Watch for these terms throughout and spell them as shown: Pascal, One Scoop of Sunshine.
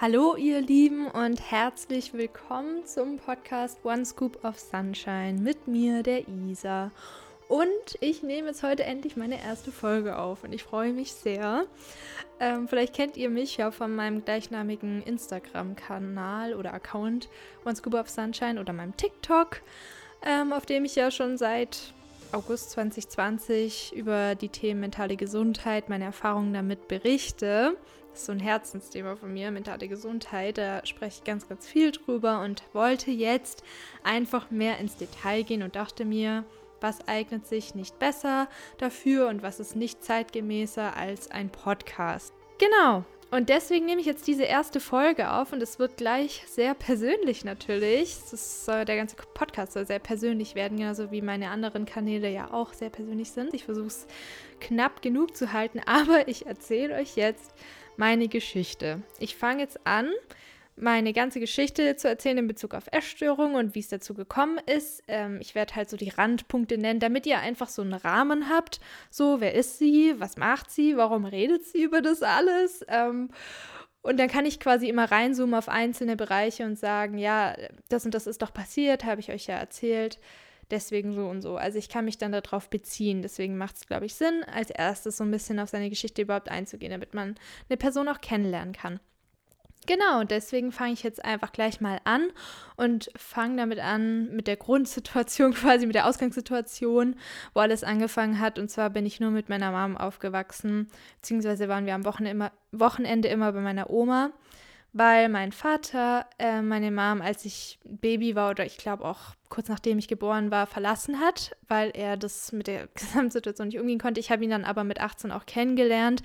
Hallo ihr Lieben und herzlich willkommen zum Podcast One Scoop of Sunshine mit mir, der Isa. Und ich nehme jetzt heute endlich meine erste Folge auf und ich freue mich sehr. Vielleicht kennt ihr mich ja von meinem gleichnamigen Instagram-Kanal oder Account One Scoop of Sunshine oder meinem TikTok, auf dem ich ja schon seit August 2020 über die Themen mentale Gesundheit, meine Erfahrungen damit berichte. Das ist so ein Herzensthema von mir, mentale Gesundheit, da spreche ich ganz, ganz viel drüber und wollte jetzt einfach mehr ins Detail gehen und dachte mir, was eignet sich nicht besser dafür und was ist nicht zeitgemäßer als ein Podcast. Genau. Und deswegen nehme ich jetzt diese erste Folge auf und es wird gleich sehr persönlich natürlich. Der ganze Podcast soll sehr persönlich werden, genauso wie meine anderen Kanäle ja auch sehr persönlich sind. Ich versuche es knapp genug zu halten, aber ich erzähle euch jetzt meine Geschichte. Ich fange jetzt an, meine ganze Geschichte zu erzählen in Bezug auf Essstörungen und wie es dazu gekommen ist. Ich werde halt so die Randpunkte nennen, damit ihr einfach so einen Rahmen habt. So, wer ist sie? Was macht sie? Warum redet sie über das alles? Und dann kann ich quasi immer reinzoomen auf einzelne Bereiche und sagen, ja, das und das ist doch passiert, habe ich euch ja erzählt. Deswegen so und so. Also ich kann mich dann darauf beziehen. Deswegen macht es, glaube ich, Sinn, als erstes so ein bisschen auf seine Geschichte überhaupt einzugehen, damit man eine Person auch kennenlernen kann. Genau, und deswegen fange ich jetzt einfach gleich mal an und fange damit an mit der Grundsituation, quasi mit der Ausgangssituation, wo alles angefangen hat. Und zwar bin ich nur mit meiner Mom aufgewachsen, beziehungsweise waren wir am Wochenende immer bei meiner Oma, weil mein Vater meine Mom, als ich Baby war oder ich glaube auch kurz nachdem ich geboren war, verlassen hat, weil er das mit der Gesamtsituation nicht umgehen konnte. Ich habe ihn dann aber mit 18 auch kennengelernt.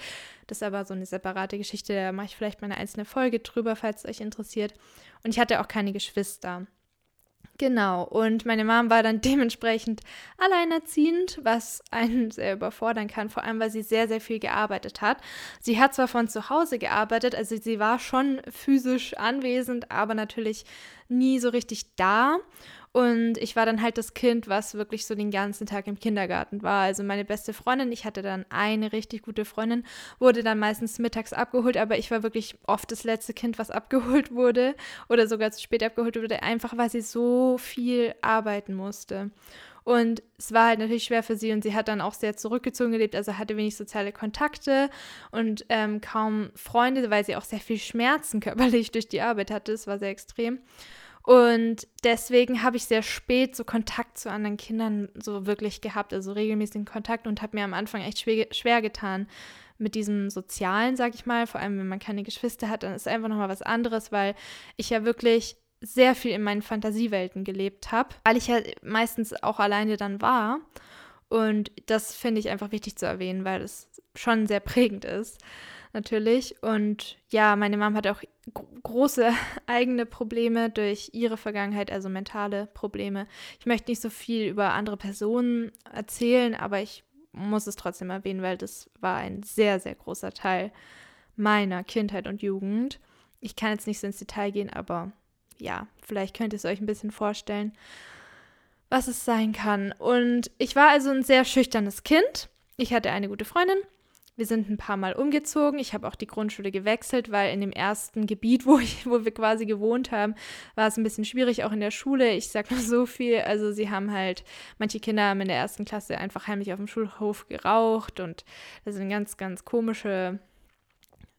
Das ist aber so eine separate Geschichte, da mache ich vielleicht mal eine einzelne Folge drüber, falls es euch interessiert. Und ich hatte auch keine Geschwister. Genau, und meine Mom war dann dementsprechend alleinerziehend, was einen sehr überfordern kann, vor allem, weil sie sehr, sehr viel gearbeitet hat. Sie hat zwar von zu Hause gearbeitet, also sie war schon physisch anwesend, aber natürlich nie so richtig da. Und ich war dann halt das Kind, was wirklich so den ganzen Tag im Kindergarten war. Also meine beste Freundin, ich hatte dann eine richtig gute Freundin, wurde dann meistens mittags abgeholt, aber ich war wirklich oft das letzte Kind, was abgeholt wurde oder sogar zu spät abgeholt wurde, einfach weil sie so viel arbeiten musste. Und es war halt natürlich schwer für sie und sie hat dann auch sehr zurückgezogen gelebt, also hatte wenig soziale Kontakte und kaum Freunde, weil sie auch sehr viel Schmerzen körperlich durch die Arbeit hatte, es war sehr extrem. Und deswegen habe ich sehr spät so Kontakt zu anderen Kindern so wirklich gehabt, also regelmäßigen Kontakt und habe mir am Anfang echt schwer getan mit diesem Sozialen, sag ich mal, vor allem wenn man keine Geschwister hat, dann ist einfach nochmal was anderes, weil ich ja wirklich sehr viel in meinen Fantasiewelten gelebt habe, weil ich ja meistens auch alleine dann war und das finde ich einfach wichtig zu erwähnen, weil das schon sehr prägend ist. Natürlich. Und ja, meine Mom hat auch große eigene Probleme durch ihre Vergangenheit, also mentale Probleme. Ich möchte nicht so viel über andere Personen erzählen, aber ich muss es trotzdem erwähnen, weil das war ein sehr, sehr großer Teil meiner Kindheit und Jugend. Ich kann jetzt nicht so ins Detail gehen, aber ja, vielleicht könnt ihr es euch ein bisschen vorstellen, was es sein kann. Und ich war also ein sehr schüchternes Kind. Ich hatte eine gute Freundin. Wir sind ein paar Mal umgezogen. Ich habe auch die Grundschule gewechselt, weil in dem ersten Gebiet, wo wir quasi gewohnt haben, war es ein bisschen schwierig, auch in der Schule. Ich sage nur so viel, also manche Kinder haben in der ersten Klasse einfach heimlich auf dem Schulhof geraucht und da sind ganz, ganz komische,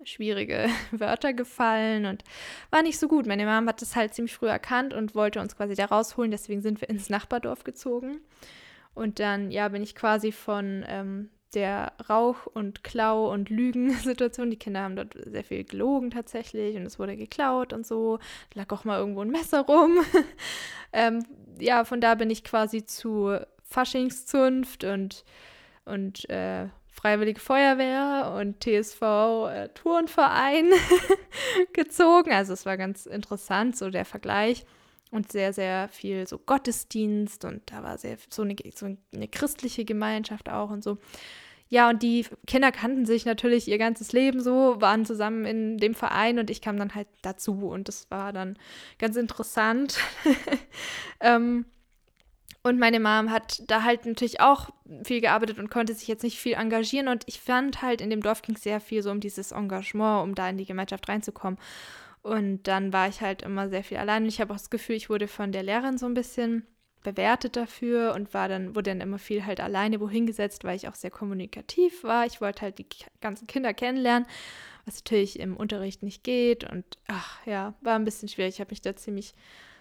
schwierige Wörter gefallen und war nicht so gut. Meine Mom hat das halt ziemlich früh erkannt und wollte uns quasi da rausholen, deswegen sind wir ins Nachbardorf gezogen. Und dann, ja, bin ich quasi von der Rauch- und Klau- und Lügen-Situation. Die Kinder haben dort sehr viel gelogen tatsächlich und es wurde geklaut und so. Da lag auch mal irgendwo ein Messer rum. Ja, von da bin ich quasi zu Faschingszunft und Freiwillige Feuerwehr und TSV-Turnverein gezogen. Also es war ganz interessant, so der Vergleich. Und sehr, sehr viel so Gottesdienst und da war so eine christliche Gemeinschaft auch und so. Ja, und die Kinder kannten sich natürlich ihr ganzes Leben so, waren zusammen in dem Verein und ich kam dann halt dazu und das war dann ganz interessant. Und meine Mom hat da halt natürlich auch viel gearbeitet und konnte sich jetzt nicht viel engagieren und ich fand halt, in dem Dorf ging es sehr viel so um dieses Engagement, um da in die Gemeinschaft reinzukommen. Und dann war ich halt immer sehr viel allein. Und ich habe auch das Gefühl, ich wurde von der Lehrerin so ein bisschen bewertet dafür und wurde dann immer viel halt alleine wohin gesetzt, weil ich auch sehr kommunikativ war. Ich wollte halt die ganzen Kinder kennenlernen, was natürlich im Unterricht nicht geht. Und ach ja, war ein bisschen schwierig. Ich habe mich da ziemlich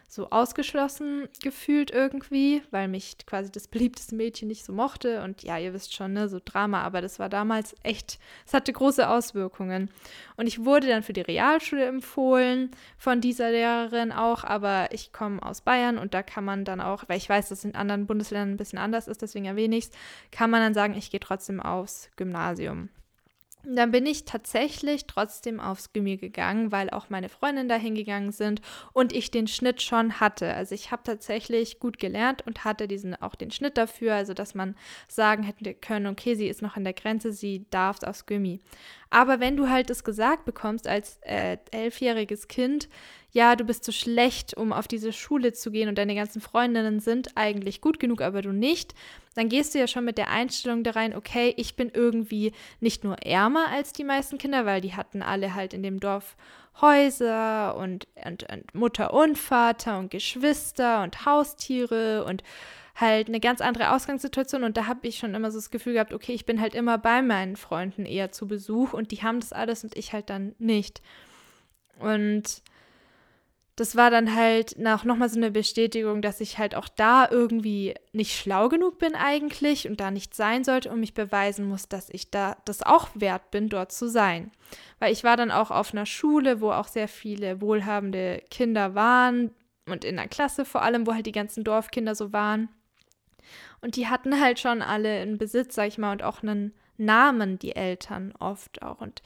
so ausgeschlossen gefühlt irgendwie, weil mich quasi das beliebteste Mädchen nicht so mochte und ja, ihr wisst schon, ne, so Drama, aber das war damals echt, es hatte große Auswirkungen und ich wurde dann für die Realschule empfohlen von dieser Lehrerin auch, aber ich komme aus Bayern und da kann man dann auch, weil ich weiß, dass es in anderen Bundesländern ein bisschen anders ist, deswegen erwähne ich es, kann man dann sagen, ich gehe trotzdem aufs Gymnasium. Dann bin ich tatsächlich trotzdem aufs Gymi gegangen, weil auch meine Freundinnen dahin gegangen sind und ich den Schnitt schon hatte. Also ich habe tatsächlich gut gelernt und hatte auch den Schnitt dafür, also dass man sagen hätte können, okay, sie ist noch an der Grenze, sie darf aufs Gymi. Aber wenn du halt das gesagt bekommst als 11-jähriges Kind, ja, du bist so schlecht, um auf diese Schule zu gehen und deine ganzen Freundinnen sind eigentlich gut genug, aber du nicht, dann gehst du ja schon mit der Einstellung da rein, okay, ich bin irgendwie nicht nur ärmer als die meisten Kinder, weil die hatten alle halt in dem Dorf Häuser und Mutter und Vater und Geschwister und Haustiere und halt eine ganz andere Ausgangssituation und da habe ich schon immer so das Gefühl gehabt, okay, ich bin halt immer bei meinen Freunden eher zu Besuch und die haben das alles und ich halt dann nicht. Und das war dann halt auch nochmal so eine Bestätigung, dass ich halt auch da irgendwie nicht schlau genug bin eigentlich und da nicht sein sollte und mich beweisen muss, dass ich da das auch wert bin, dort zu sein. Weil ich war dann auch auf einer Schule, wo auch sehr viele wohlhabende Kinder waren und in einer Klasse vor allem, wo halt die ganzen Dorfkinder so waren. Und die hatten halt schon alle einen Besitz, sag ich mal, und auch einen Namen, die Eltern oft auch. Und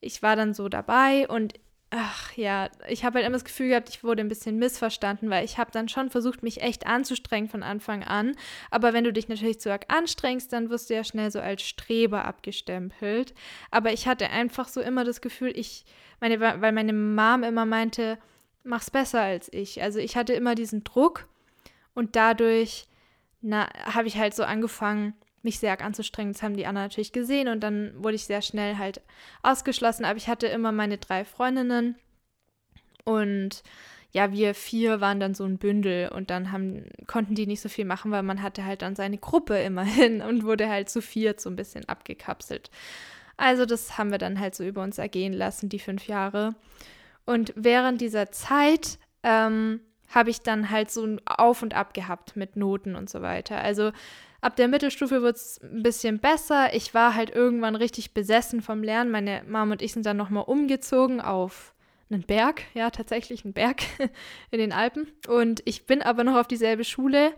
ich war dann so dabei und ach ja, ich habe halt immer das Gefühl gehabt, ich wurde ein bisschen missverstanden, weil ich habe dann schon versucht, mich echt anzustrengen von Anfang an. Aber wenn du dich natürlich zu arg anstrengst, dann wirst du ja schnell so als Streber abgestempelt. Aber ich hatte einfach so immer das Gefühl, weil meine Mom immer meinte, mach's besser als ich. Also ich hatte immer diesen Druck und dadurch habe ich halt so angefangen, mich sehr anzustrengen, das haben die anderen natürlich gesehen und dann wurde ich sehr schnell halt ausgeschlossen, aber ich hatte immer meine 3 Freundinnen und ja, wir 4 waren dann so ein Bündel und dann konnten die nicht so viel machen, weil man hatte halt dann seine Gruppe immerhin und wurde halt zu 4 so ein bisschen abgekapselt. Also das haben wir dann halt so über uns ergehen lassen, die 5 Jahre. Und während dieser Zeit habe ich dann halt so ein Auf und Ab gehabt mit Noten und so weiter. Also ab der Mittelstufe wurde es ein bisschen besser. Ich war halt irgendwann richtig besessen vom Lernen. Meine Mom und ich sind dann nochmal umgezogen auf einen Berg. Ja, tatsächlich einen Berg in den Alpen. Und ich bin aber noch auf dieselbe Schule.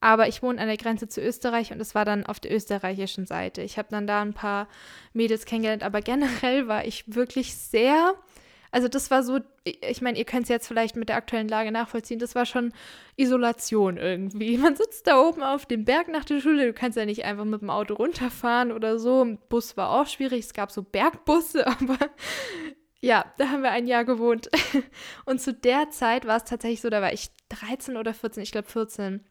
Aber ich wohne an der Grenze zu Österreich und es war dann auf der österreichischen Seite. Ich habe dann da ein paar Mädels kennengelernt. Aber generell war ich wirklich sehr... Also das war so, ich meine, ihr könnt es jetzt vielleicht mit der aktuellen Lage nachvollziehen, das war schon Isolation irgendwie. Man sitzt da oben auf dem Berg nach der Schule, du kannst ja nicht einfach mit dem Auto runterfahren oder so. Ein Bus war auch schwierig, es gab so Bergbusse, aber ja, da haben wir ein Jahr gewohnt. Und zu der Zeit war es tatsächlich so, da war ich 13 oder 14, ich glaube 14,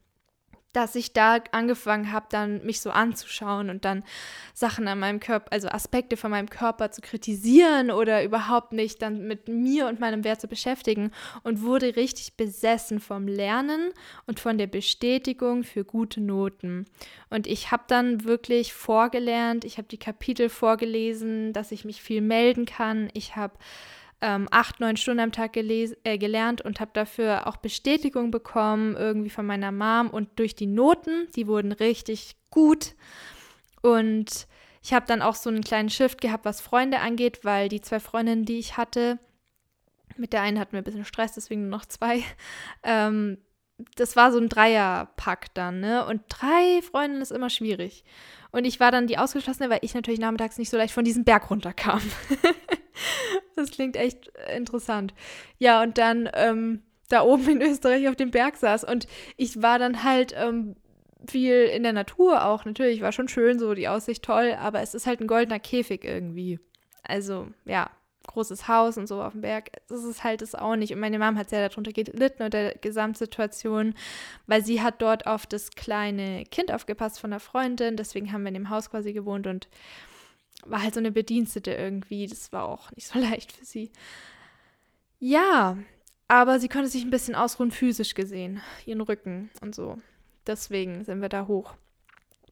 dass ich da angefangen habe, dann mich so anzuschauen und dann Sachen an meinem Körper, also Aspekte von meinem Körper zu kritisieren oder überhaupt nicht dann mit mir und meinem Wert zu beschäftigen und wurde richtig besessen vom Lernen und von der Bestätigung für gute Noten. Und ich habe dann wirklich vorgelernt, ich habe die Kapitel vorgelesen, dass ich mich viel melden kann, ich habe 8-9 Stunden am Tag gelernt und habe dafür auch Bestätigung bekommen, irgendwie von meiner Mom und durch die Noten, die wurden richtig gut und ich habe dann auch so einen kleinen Shift gehabt, was Freunde angeht, weil die 2 Freundinnen, die ich hatte, mit der einen hatten wir ein bisschen Stress, deswegen nur noch 2, das war so ein Dreierpack dann, ne? Und 3 Freundinnen ist immer schwierig. Und ich war dann die Ausgeschlossene, weil ich natürlich nachmittags nicht so leicht von diesem Berg runterkam. Das klingt echt interessant. Ja, und dann da oben in Österreich auf dem Berg saß. Und ich war dann halt viel in der Natur auch. Natürlich war schon schön, so die Aussicht toll. Aber es ist halt ein goldener Käfig irgendwie. Also, ja, großes Haus und so auf dem Berg. Das ist halt das auch nicht. Und meine Mom hat sehr darunter gelitten unter der Gesamtsituation, weil sie hat dort auf das kleine Kind aufgepasst von einer Freundin. Deswegen haben wir in dem Haus quasi gewohnt und war halt so eine Bedienstete irgendwie, das war auch nicht so leicht für sie. Ja, aber sie konnte sich ein bisschen ausruhen, physisch gesehen, ihren Rücken und so. Deswegen sind wir da hoch.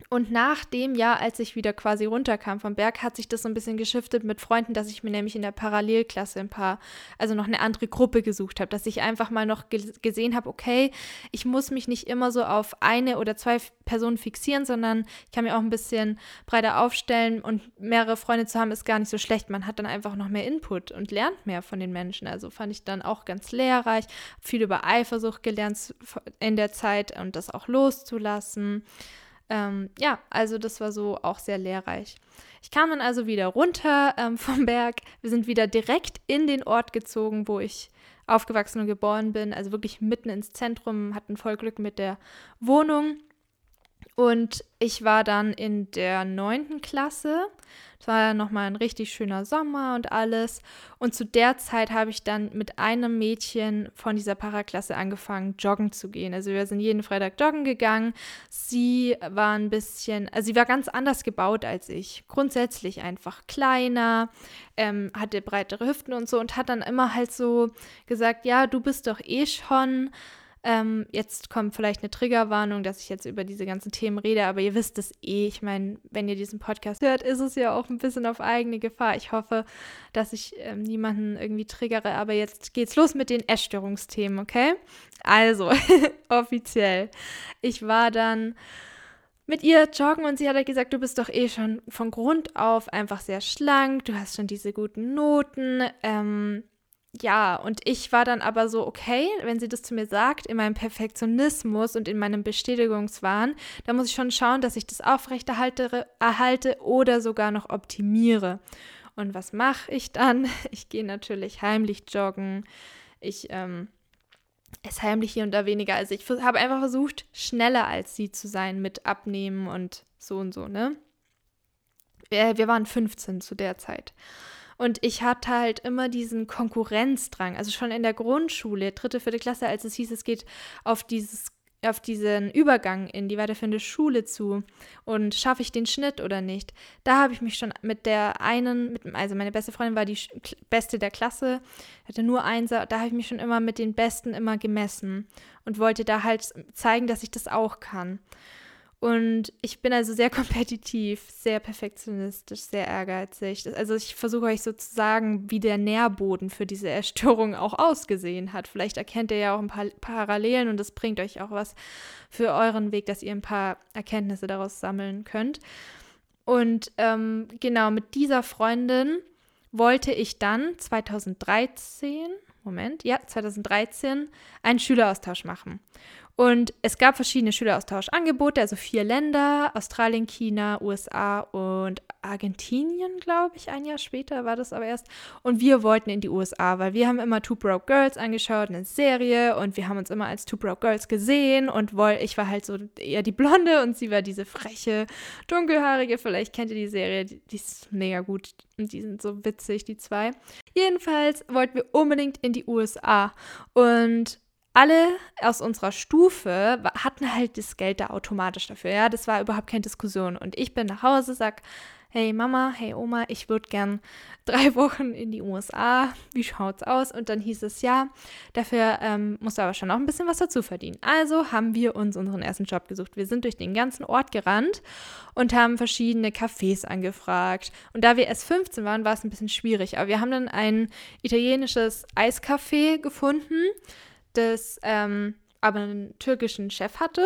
Und nach dem Jahr, als ich wieder quasi runterkam vom Berg, hat sich das so ein bisschen geschiftet mit Freunden, dass ich mir nämlich in der Parallelklasse noch eine andere Gruppe gesucht habe, dass ich einfach mal noch gesehen habe, okay, ich muss mich nicht immer so auf eine oder zwei Personen fixieren, sondern ich kann mir auch ein bisschen breiter aufstellen, und mehrere Freunde zu haben ist gar nicht so schlecht. Man hat dann einfach noch mehr Input und lernt mehr von den Menschen. Also fand ich dann auch ganz lehrreich, viel über Eifersucht gelernt in der Zeit und das auch loszulassen. Ja, also das war so auch sehr lehrreich. Ich kam dann also wieder runter vom Berg. Wir sind wieder direkt in den Ort gezogen, wo ich aufgewachsen und geboren bin. Also wirklich mitten ins Zentrum, hatten voll Glück mit der Wohnung. Und ich war dann in der 9. Klasse. Es war dann nochmal ein richtig schöner Sommer und alles. Und zu der Zeit habe ich dann mit einem Mädchen von dieser Paraklasse angefangen, joggen zu gehen. Also wir sind jeden Freitag joggen gegangen. Sie war ganz anders gebaut als ich. Grundsätzlich einfach kleiner, hatte breitere Hüften und so, und hat dann immer halt so gesagt, ja, du bist doch eh schon... jetzt kommt vielleicht eine Triggerwarnung, dass ich jetzt über diese ganzen Themen rede, aber ihr wisst es eh. Ich meine, wenn ihr diesen Podcast hört, ist es ja auch ein bisschen auf eigene Gefahr. Ich hoffe, dass ich niemanden irgendwie triggere, aber jetzt geht's los mit den Essstörungsthemen, okay? Also, offiziell. Ich war dann mit ihr joggen und sie hat halt gesagt, du bist doch eh schon von Grund auf einfach sehr schlank, du hast schon diese guten Noten, ja, und ich war dann aber so, okay, wenn sie das zu mir sagt, in meinem Perfektionismus und in meinem Bestätigungswahn, dann muss ich schon schauen, dass ich das aufrechterhalte oder sogar noch optimiere. Und was mache ich dann? Ich gehe natürlich heimlich joggen. Ich esse heimlich hier und da weniger. Also ich habe einfach versucht, schneller als sie zu sein mit Abnehmen und so, ne? Wir waren 15 zu der Zeit. Und ich hatte halt immer diesen Konkurrenzdrang, also schon in der Grundschule, 3., 4. Klasse, als es hieß, es geht auf diesen Übergang in die weiterführende Schule zu und schaffe ich den Schnitt oder nicht. Da habe ich mich schon also meine beste Freundin war die Beste der Klasse, hatte nur 1er, da habe ich mich schon immer mit den Besten immer gemessen und wollte da halt zeigen, dass ich das auch kann. Und ich bin also sehr kompetitiv, sehr perfektionistisch, sehr ehrgeizig. Also ich versuche euch sozusagen, wie der Nährboden für diese Essstörung auch ausgesehen hat. Vielleicht erkennt ihr ja auch ein paar Parallelen und das bringt euch auch was für euren Weg, dass ihr ein paar Erkenntnisse daraus sammeln könnt. Und genau, mit dieser Freundin wollte ich dann 2013 einen Schüleraustausch machen. Und es gab verschiedene Schüleraustauschangebote, also 4 Länder, Australien, China, USA und Argentinien, glaube ich, ein Jahr später war das aber erst. Und wir wollten in die USA, weil wir haben immer Two Broke Girls angeschaut, eine Serie, und wir haben uns immer als Two Broke Girls gesehen und ich war halt so eher die Blonde und sie war diese freche, dunkelhaarige, vielleicht kennt ihr die Serie, die ist mega gut und die sind so witzig, die zwei. Jedenfalls wollten wir unbedingt in die USA und... Alle aus unserer Stufe hatten halt das Geld da automatisch dafür, ja, das war überhaupt keine Diskussion. Und ich bin nach Hause, sag, hey Mama, hey Oma, ich würde gern 3 Wochen in die USA, wie schaut's aus? Und dann hieß es, ja, dafür musst du aber schon auch ein bisschen was dazu verdienen. Also haben wir uns unseren ersten Job gesucht. Wir sind durch den ganzen Ort gerannt und haben verschiedene Cafés angefragt. Und da wir erst 15 waren, war es ein bisschen schwierig, aber wir haben dann ein italienisches Eiscafé gefunden, das aber einen türkischen Chef hatte,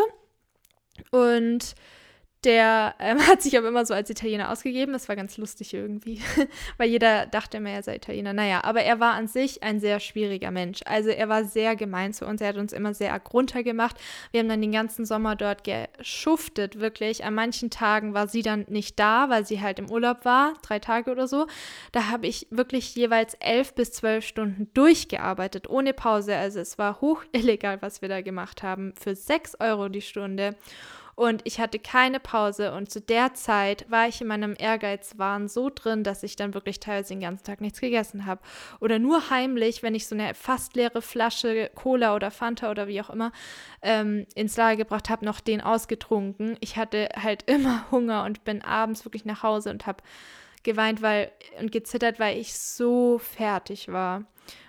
und der hat sich aber immer so als Italiener ausgegeben. Das war ganz lustig irgendwie, weil jeder dachte immer, er sei Italiener. Naja, aber er war an sich ein sehr schwieriger Mensch. Also er war sehr gemein zu uns, er hat uns immer sehr arg runtergemacht. Wir haben dann den ganzen Sommer dort geschuftet, wirklich. An manchen Tagen war sie dann nicht da, weil sie halt im Urlaub war, 3 Tage oder so. Da habe ich wirklich jeweils 11 bis 12 Stunden durchgearbeitet, ohne Pause. Also es war hoch illegal, was wir da gemacht haben, für 6 € die Stunde. Und ich hatte keine Pause, und zu der Zeit war ich in meinem Ehrgeizwahn so drin, dass ich dann wirklich teilweise den ganzen Tag nichts gegessen habe. Oder nur heimlich, wenn ich so eine fast leere Flasche Cola oder Fanta oder wie auch immer ins Lager gebracht habe, noch den ausgetrunken. Ich hatte halt immer Hunger und bin abends wirklich nach Hause und habe geweint und gezittert, weil ich so fertig war.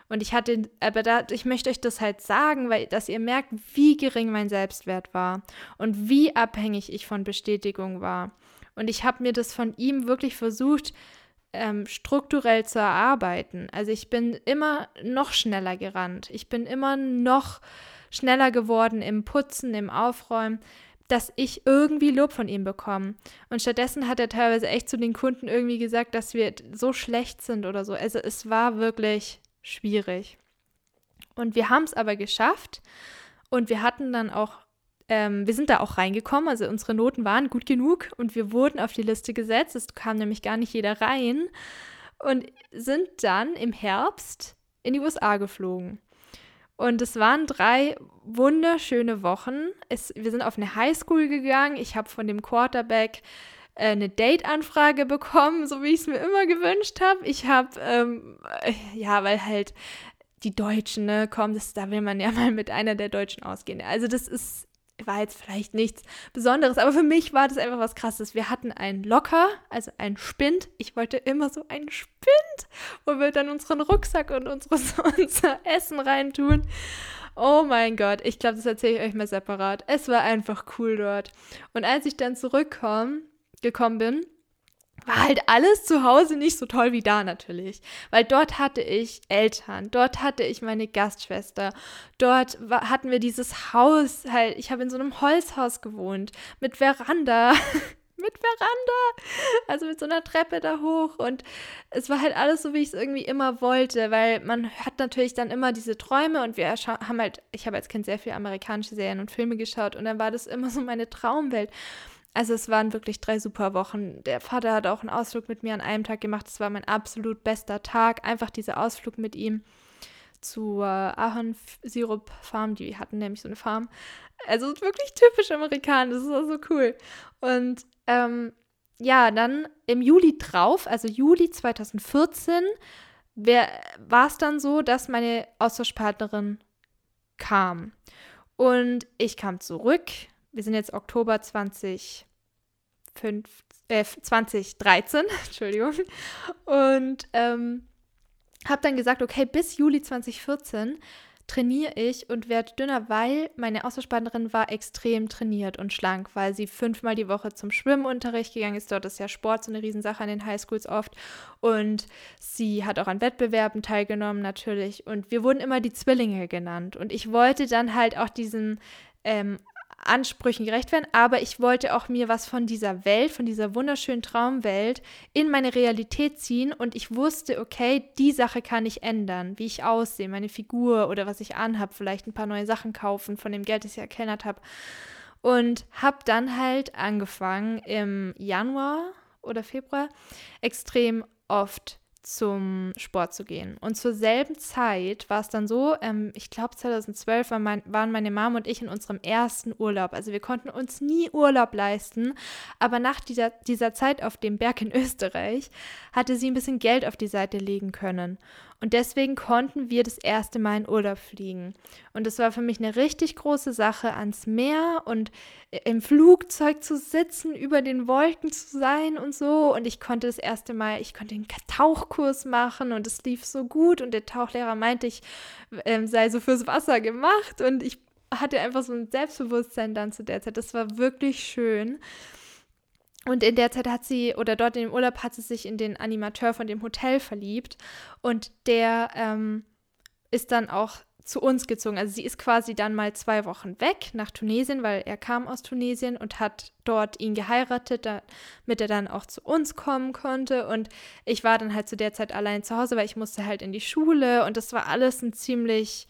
Und ich hatte, aber da, ich möchte euch das halt sagen, weil, dass ihr merkt, wie gering mein Selbstwert war und wie abhängig ich von Bestätigung war. Und ich habe mir das von ihm wirklich versucht, strukturell zu erarbeiten. Also ich bin immer noch schneller gerannt. Ich bin immer noch schneller geworden im Putzen, im Aufräumen, dass ich irgendwie Lob von ihm bekomme. Und stattdessen hat er teilweise echt zu den Kunden irgendwie gesagt, dass wir so schlecht sind oder so. Also es war wirklich schwierig. Und wir haben es aber geschafft und wir hatten dann auch, wir sind da auch reingekommen, also unsere Noten waren gut genug und wir wurden auf die Liste gesetzt, es kam nämlich gar nicht jeder rein und sind dann im Herbst in die USA geflogen. Und es waren 3 wunderschöne Wochen. Wir sind auf eine Highschool gegangen. Ich habe von dem Quarterback eine Date-Anfrage bekommen, so wie ich es mir immer gewünscht habe. Ich habe, weil halt die Deutschen, ne, kommen, da will man ja mal mit einer der Deutschen ausgehen. Also das war jetzt vielleicht nichts Besonderes, aber für mich war das einfach was Krasses. Wir hatten einen Locker, also einen Spind. Ich wollte immer so einen Spind, wo wir dann unseren Rucksack und unser Essen reintun. Oh mein Gott, ich glaube, das erzähle ich euch mal separat. Es war einfach cool dort. Und als ich dann zurückgekommen bin, war halt alles zu Hause nicht so toll wie da natürlich, weil dort hatte ich Eltern, dort hatte ich meine Gastschwester, dort hatten wir dieses Haus, halt, ich habe in so einem Holzhaus gewohnt, mit Veranda, also mit so einer Treppe da hoch und es war halt alles so, wie ich es irgendwie immer wollte, weil man hat natürlich dann immer diese Träume und wir haben halt, ich habe als Kind sehr viele amerikanische Serien und Filme geschaut und dann war das immer so meine Traumwelt. Also es waren wirklich 3 super Wochen. Der Vater hat auch einen Ausflug mit mir an einem Tag gemacht. Das war mein absolut bester Tag. Einfach dieser Ausflug mit ihm zur Ahornsirup-Farm. Die hatten nämlich so eine Farm. Also wirklich typisch amerikanisch. Das war so cool. Und dann im Juli drauf, also Juli 2014, war es dann so, dass meine Austauschpartnerin kam. Und ich kam zurück. Wir sind jetzt Oktober 2013, Entschuldigung, und habe dann gesagt, okay, bis Juli 2014 trainiere ich und werde dünner, weil meine Austauschpartnerin war extrem trainiert und schlank, weil sie 5-mal die Woche zum Schwimmunterricht gegangen ist. Dort ist ja Sport so eine Riesensache an den Highschools oft und sie hat auch an Wettbewerben teilgenommen natürlich und wir wurden immer die Zwillinge genannt und ich wollte dann halt auch diesen Ansprüchen gerecht werden, aber ich wollte auch mir was von dieser Welt, von dieser wunderschönen Traumwelt in meine Realität ziehen und ich wusste, okay, die Sache kann ich ändern, wie ich aussehe, meine Figur oder was ich anhabe, vielleicht ein paar neue Sachen kaufen von dem Geld, das ich erkennert habe und habe dann halt angefangen im Januar oder Februar extrem oft zum Sport zu gehen. Und zur selben Zeit war es dann so, ich glaube 2012 waren meine Mom und ich in unserem ersten Urlaub. Also wir konnten uns nie Urlaub leisten, aber nach dieser Zeit auf dem Berg in Österreich hatte sie ein bisschen Geld auf die Seite legen können. Und deswegen konnten wir das erste Mal in Urlaub fliegen. Und das war für mich eine richtig große Sache, ans Meer und im Flugzeug zu sitzen, über den Wolken zu sein und so. Und ich konnte das erste Mal, ich konnte den Tauchkurs machen und es lief so gut. Und der Tauchlehrer meinte, ich sei so fürs Wasser gemacht. Und ich hatte einfach so ein Selbstbewusstsein dann zu der Zeit. Das war wirklich schön. Und in der Zeit dort in dem Urlaub hat sie sich in den Animateur von dem Hotel verliebt und der ist dann auch zu uns gezogen. Also sie ist quasi dann mal 2 Wochen weg nach Tunesien, weil er kam aus Tunesien und hat dort ihn geheiratet, damit er dann auch zu uns kommen konnte. Und ich war dann halt zu der Zeit allein zu Hause, weil ich musste halt in die Schule und das war alles ein ziemlich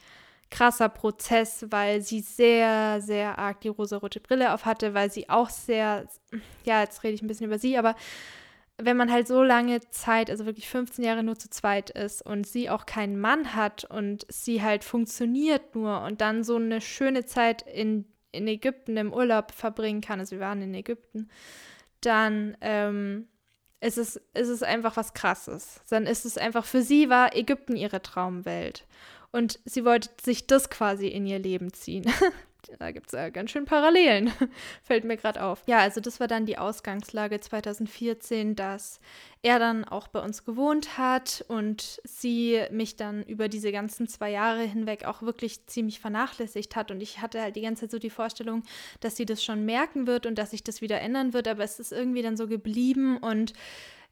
krasser Prozess, weil sie sehr, sehr arg die rosa-rote Brille auf hatte, weil sie auch sehr, ja, jetzt rede ich ein bisschen über sie, aber wenn man halt so lange Zeit, also wirklich 15 Jahre nur zu zweit ist und sie auch keinen Mann hat und sie halt funktioniert nur und dann so eine schöne Zeit in Ägypten im Urlaub verbringen kann, also wir waren in Ägypten, dann ist es einfach was Krasses. Dann ist es einfach, für sie war Ägypten ihre Traumwelt. Und sie wollte sich das quasi in ihr Leben ziehen. Da gibt es ganz schön Parallelen, fällt mir gerade auf. Ja, also das war dann die Ausgangslage 2014, dass er dann auch bei uns gewohnt hat und sie mich dann über diese ganzen 2 Jahre hinweg auch wirklich ziemlich vernachlässigt hat. Und ich hatte halt die ganze Zeit so die Vorstellung, dass sie das schon merken wird und dass sich das wieder ändern wird, aber es ist irgendwie dann so geblieben und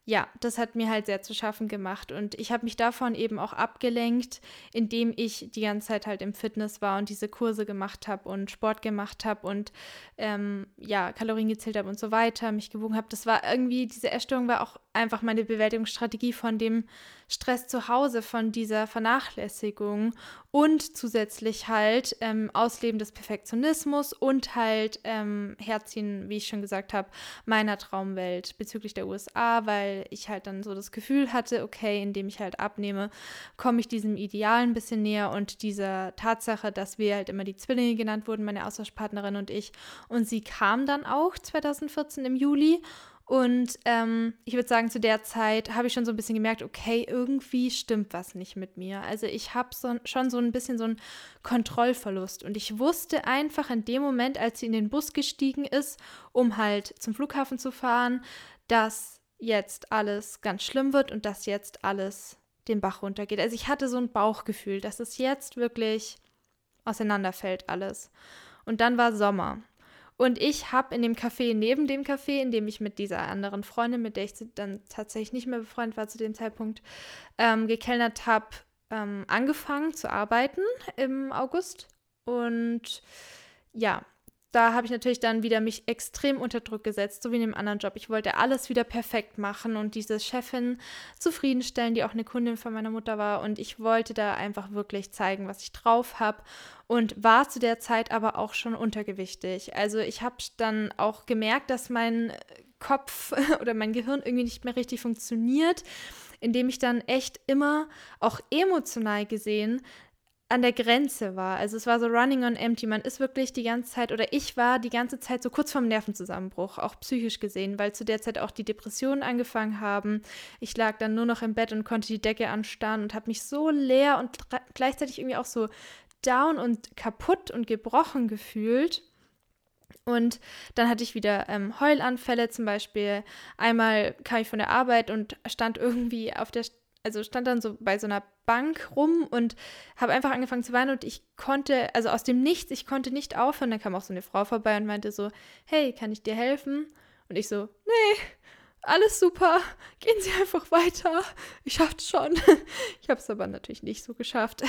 ja, das hat mir halt sehr zu schaffen gemacht und ich habe mich davon eben auch abgelenkt, indem ich die ganze Zeit halt im Fitness war und diese Kurse gemacht habe und Sport gemacht habe und Kalorien gezählt habe und so weiter, mich gewogen habe. Das war irgendwie, diese Essstörung war auch einfach meine Bewältigungsstrategie von dem Stress zu Hause, von dieser Vernachlässigung und zusätzlich halt Ausleben des Perfektionismus und halt herziehen, wie ich schon gesagt habe, meiner Traumwelt bezüglich der USA, weil ich halt dann so das Gefühl hatte, okay, indem ich halt abnehme, komme ich diesem Ideal ein bisschen näher und dieser Tatsache, dass wir halt immer die Zwillinge genannt wurden, meine Austauschpartnerin und ich. Und sie kam dann auch 2014 im Juli und ich würde sagen, zu der Zeit habe ich schon so ein bisschen gemerkt, okay, irgendwie stimmt was nicht mit mir. Also ich habe schon so ein bisschen so einen Kontrollverlust und ich wusste einfach in dem Moment, als sie in den Bus gestiegen ist, um halt zum Flughafen zu fahren, dass jetzt alles ganz schlimm wird und dass jetzt alles den Bach runtergeht. Also ich hatte so ein Bauchgefühl, dass es jetzt wirklich auseinanderfällt alles. Und dann war Sommer. Und ich habe in dem Café, neben dem Café, in dem ich mit dieser anderen Freundin, mit der ich dann tatsächlich nicht mehr befreundet war zu dem Zeitpunkt, gekellnert habe, angefangen zu arbeiten im August. Und ja, da habe ich natürlich dann wieder mich extrem unter Druck gesetzt, so wie in einem anderen Job. Ich wollte alles wieder perfekt machen und diese Chefin zufriedenstellen, die auch eine Kundin von meiner Mutter war. Und ich wollte da einfach wirklich zeigen, was ich drauf habe und war zu der Zeit aber auch schon untergewichtig. Also ich habe dann auch gemerkt, dass mein Kopf oder mein Gehirn irgendwie nicht mehr richtig funktioniert, indem ich dann echt immer auch emotional gesehen an der Grenze war. Also es war so running on empty. Man ist wirklich die ganze Zeit, oder ich war die ganze Zeit so kurz vorm Nervenzusammenbruch, auch psychisch gesehen, weil zu der Zeit auch die Depressionen angefangen haben. Ich lag dann nur noch im Bett und konnte die Decke anstarren und habe mich so leer und gleichzeitig irgendwie auch so down und kaputt und gebrochen gefühlt. Und dann hatte ich wieder Heulanfälle zum Beispiel. Einmal kam ich von der Arbeit und stand irgendwie auf der stand dann so bei so einer Bank rum und habe einfach angefangen zu weinen und ich konnte, also aus dem Nichts, ich konnte nicht aufhören. Dann kam auch so eine Frau vorbei und meinte so, hey, kann ich dir helfen? Und ich so, nee, alles super, gehen Sie einfach weiter, ich schaff's schon. Ich habe es aber natürlich nicht so geschafft.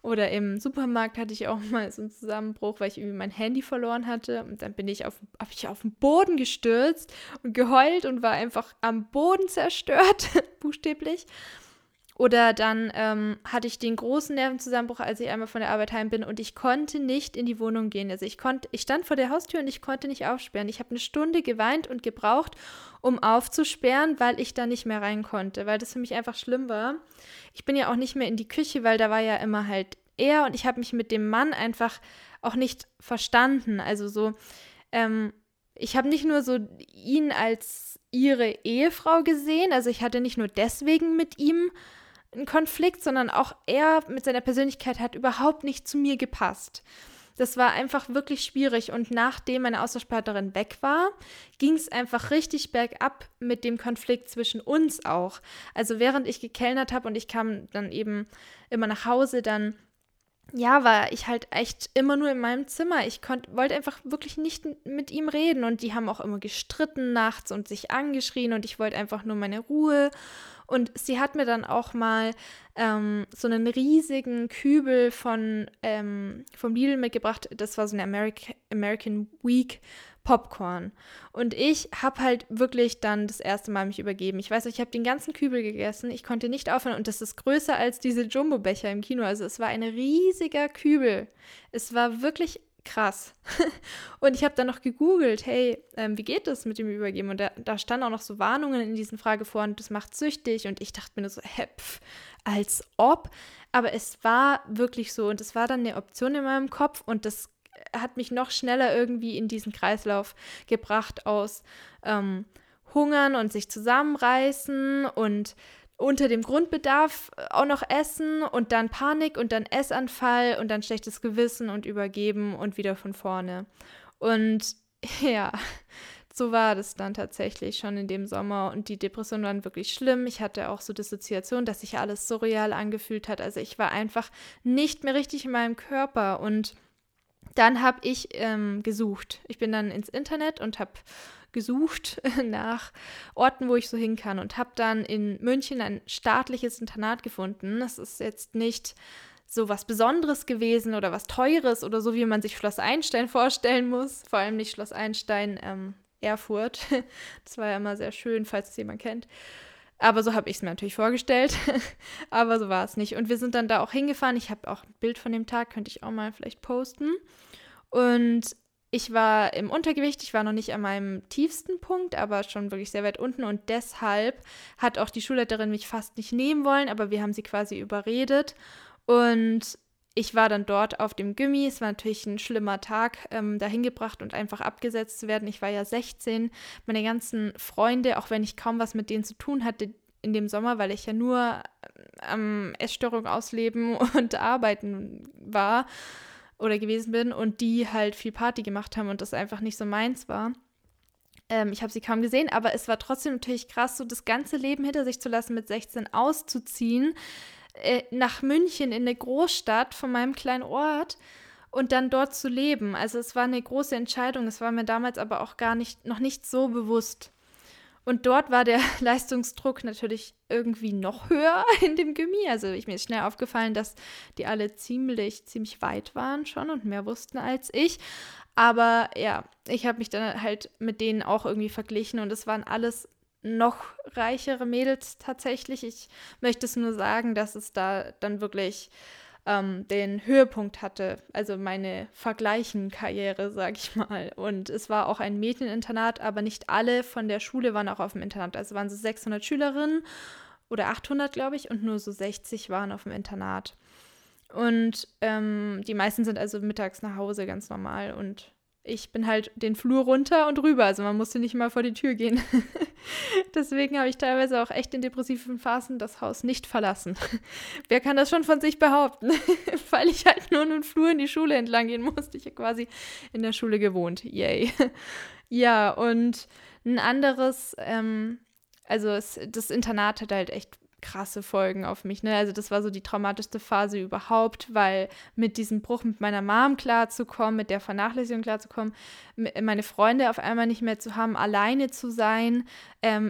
Oder im Supermarkt hatte ich auch mal so einen Zusammenbruch, weil ich irgendwie mein Handy verloren hatte. Und dann bin ich auf den Boden gestürzt und geheult und war einfach am Boden zerstört, buchstäblich. Oder dann hatte ich den großen Nervenzusammenbruch, als ich einmal von der Arbeit heim bin und ich konnte nicht in die Wohnung gehen. Also ich stand vor der Haustür und ich konnte nicht aufsperren. Ich habe eine Stunde geweint und gebraucht, um aufzusperren, weil ich da nicht mehr rein konnte, weil das für mich einfach schlimm war. Ich bin ja auch nicht mehr in die Küche, weil da war ja immer halt er und ich habe mich mit dem Mann einfach auch nicht verstanden. Also so, ich habe nicht nur so ihn als ihre Ehefrau gesehen, also ich hatte nicht nur deswegen mit ihm ein Konflikt, sondern auch er mit seiner Persönlichkeit hat überhaupt nicht zu mir gepasst. Das war einfach wirklich schwierig und nachdem meine Austauschpartnerin weg war, ging es einfach richtig bergab mit dem Konflikt zwischen uns auch. Also während ich gekellnert habe und ich kam dann eben immer nach Hause, dann ja, war ich halt echt immer nur in meinem Zimmer. Ich wollte einfach wirklich nicht mit ihm reden und die haben auch immer gestritten nachts und sich angeschrien und ich wollte einfach nur meine Ruhe. Und sie hat mir dann auch mal so einen riesigen Kübel vom Lidl mitgebracht. Das war so eine American Week Popcorn. Und ich habe halt wirklich dann das erste Mal mich übergeben. Ich weiß nicht, ich habe den ganzen Kübel gegessen. Ich konnte nicht aufhören. Und das ist größer als diese Jumbo-Becher im Kino. Also es war ein riesiger Kübel. Es war wirklich krass. Und ich habe dann noch gegoogelt, hey, wie geht das mit dem Übergeben? Und da standen auch noch so Warnungen in diesen Frageforen, das macht süchtig. Und ich dachte mir nur so, als ob. Aber es war wirklich so. Und es war dann eine Option in meinem Kopf. Und das hat mich noch schneller irgendwie in diesen Kreislauf gebracht aus Hungern und sich zusammenreißen und unter dem Grundbedarf auch noch essen und dann Panik und dann Essanfall und dann schlechtes Gewissen und übergeben und wieder von vorne. Und ja, so war das dann tatsächlich schon in dem Sommer und die Depressionen waren wirklich schlimm. Ich hatte auch so Dissoziation, dass sich alles surreal angefühlt hat. Also ich war einfach nicht mehr richtig in meinem Körper und dann habe ich gesucht. Ich bin dann ins Internet und habe gesucht nach Orten, wo ich so hin kann und habe dann in München ein staatliches Internat gefunden. Das ist jetzt nicht so was Besonderes gewesen oder was Teures oder so, wie man sich Schloss Einstein vorstellen muss. Vor allem nicht Schloss Einstein, Erfurt. Das war ja immer sehr schön, falls es jemand kennt. Aber so habe ich es mir natürlich vorgestellt, aber so war es nicht. Und wir sind dann da auch hingefahren. Ich habe auch ein Bild von dem Tag, könnte ich auch mal vielleicht posten. Und ich war im Untergewicht, ich war noch nicht an meinem tiefsten Punkt, aber schon wirklich sehr weit unten. Und deshalb hat auch die Schulleiterin mich fast nicht nehmen wollen, aber wir haben sie quasi überredet. Und ich war dann dort auf dem Gymi, es war natürlich ein schlimmer Tag, dahin gebracht und einfach abgesetzt zu werden. Ich war ja 16, meine ganzen Freunde, auch wenn ich kaum was mit denen zu tun hatte in dem Sommer, weil ich ja nur am Essstörung ausleben und arbeiten war oder gewesen bin und die halt viel Party gemacht haben und das einfach nicht so meins war. Ich habe sie kaum gesehen, aber es war trotzdem natürlich krass, so das ganze Leben hinter sich zu lassen, mit 16 auszuziehen, nach München in eine Großstadt von meinem kleinen Ort und dann dort zu leben. Also es war eine große Entscheidung, es war mir damals aber auch gar nicht, noch nicht so bewusst. Und dort war der Leistungsdruck natürlich irgendwie noch höher in dem Gymi. Also mir ist schnell aufgefallen, dass die alle ziemlich weit waren schon und mehr wussten als ich. Aber ja, ich habe mich dann halt mit denen auch irgendwie verglichen und es waren alles noch reichere Mädels tatsächlich. Ich möchte es nur sagen, dass es da dann wirklich den Höhepunkt hatte, also meine Vergleichen-Karriere, sag ich mal. Und es war auch ein Mädcheninternat, aber nicht alle von der Schule waren auch auf dem Internat. Also waren so 600 Schülerinnen oder 800, glaube ich, und nur so 60 waren auf dem Internat. Und die meisten sind also mittags nach Hause, ganz normal. Und ich bin halt den Flur runter und rüber, also man musste nicht mal vor die Tür gehen. Deswegen habe ich teilweise auch echt in depressiven Phasen das Haus nicht verlassen. Wer kann das schon von sich behaupten? Weil ich halt nur einen Flur in die Schule entlang gehen musste. Ich habe quasi in der Schule gewohnt. Yay. Ja, und ein anderes, das Internat hat halt echt krasse Folgen auf mich, ne? Also das war so die traumatischste Phase überhaupt, weil mit diesem Bruch mit meiner Mom klarzukommen, mit der Vernachlässigung klarzukommen, meine Freunde auf einmal nicht mehr zu haben, alleine zu sein,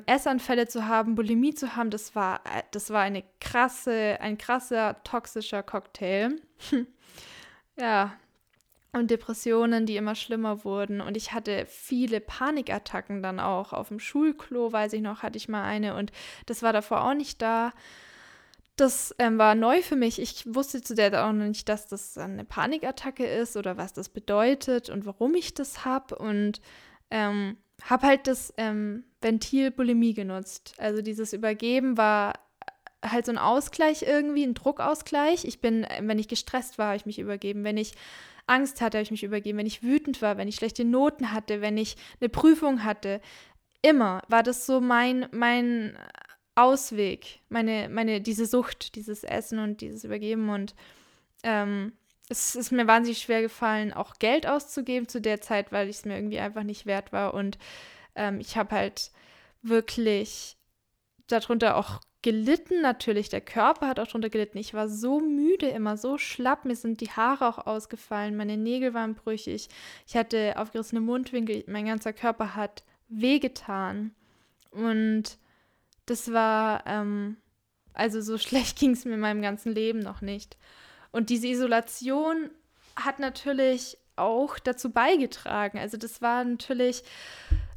Essanfälle zu haben, Bulimie zu haben, das war ein krasser toxischer Cocktail. Ja. Und Depressionen, die immer schlimmer wurden. Und ich hatte viele Panikattacken dann auch. Auf dem Schulklo, weiß ich noch, hatte ich mal eine. Und das war davor auch nicht da. Das war neu für mich. Ich wusste zu der Zeit auch noch nicht, dass das eine Panikattacke ist oder was das bedeutet und warum ich das habe. Und habe halt das Ventil Bulimie genutzt. Also dieses Übergeben war halt so ein Ausgleich irgendwie, ein Druckausgleich. Wenn ich gestresst war, habe ich mich übergeben. Wenn ich Angst hatte, habe ich mich übergeben. Wenn ich wütend war, wenn ich schlechte Noten hatte, wenn ich eine Prüfung hatte, immer war das so mein Ausweg, diese Sucht, dieses Essen und dieses Übergeben. Und es ist mir wahnsinnig schwer gefallen, auch Geld auszugeben zu der Zeit, weil ich es mir irgendwie einfach nicht wert war. Und ich habe halt wirklich darunter auch gelitten natürlich, der Körper hat auch drunter gelitten. Ich war so müde immer, so schlapp, mir sind die Haare auch ausgefallen, meine Nägel waren brüchig, ich hatte aufgerissene Mundwinkel, mein ganzer Körper hat wehgetan. Und das war, also so schlecht ging es mir in meinem ganzen Leben noch nicht. Und diese Isolation hat natürlich auch dazu beigetragen, also das war natürlich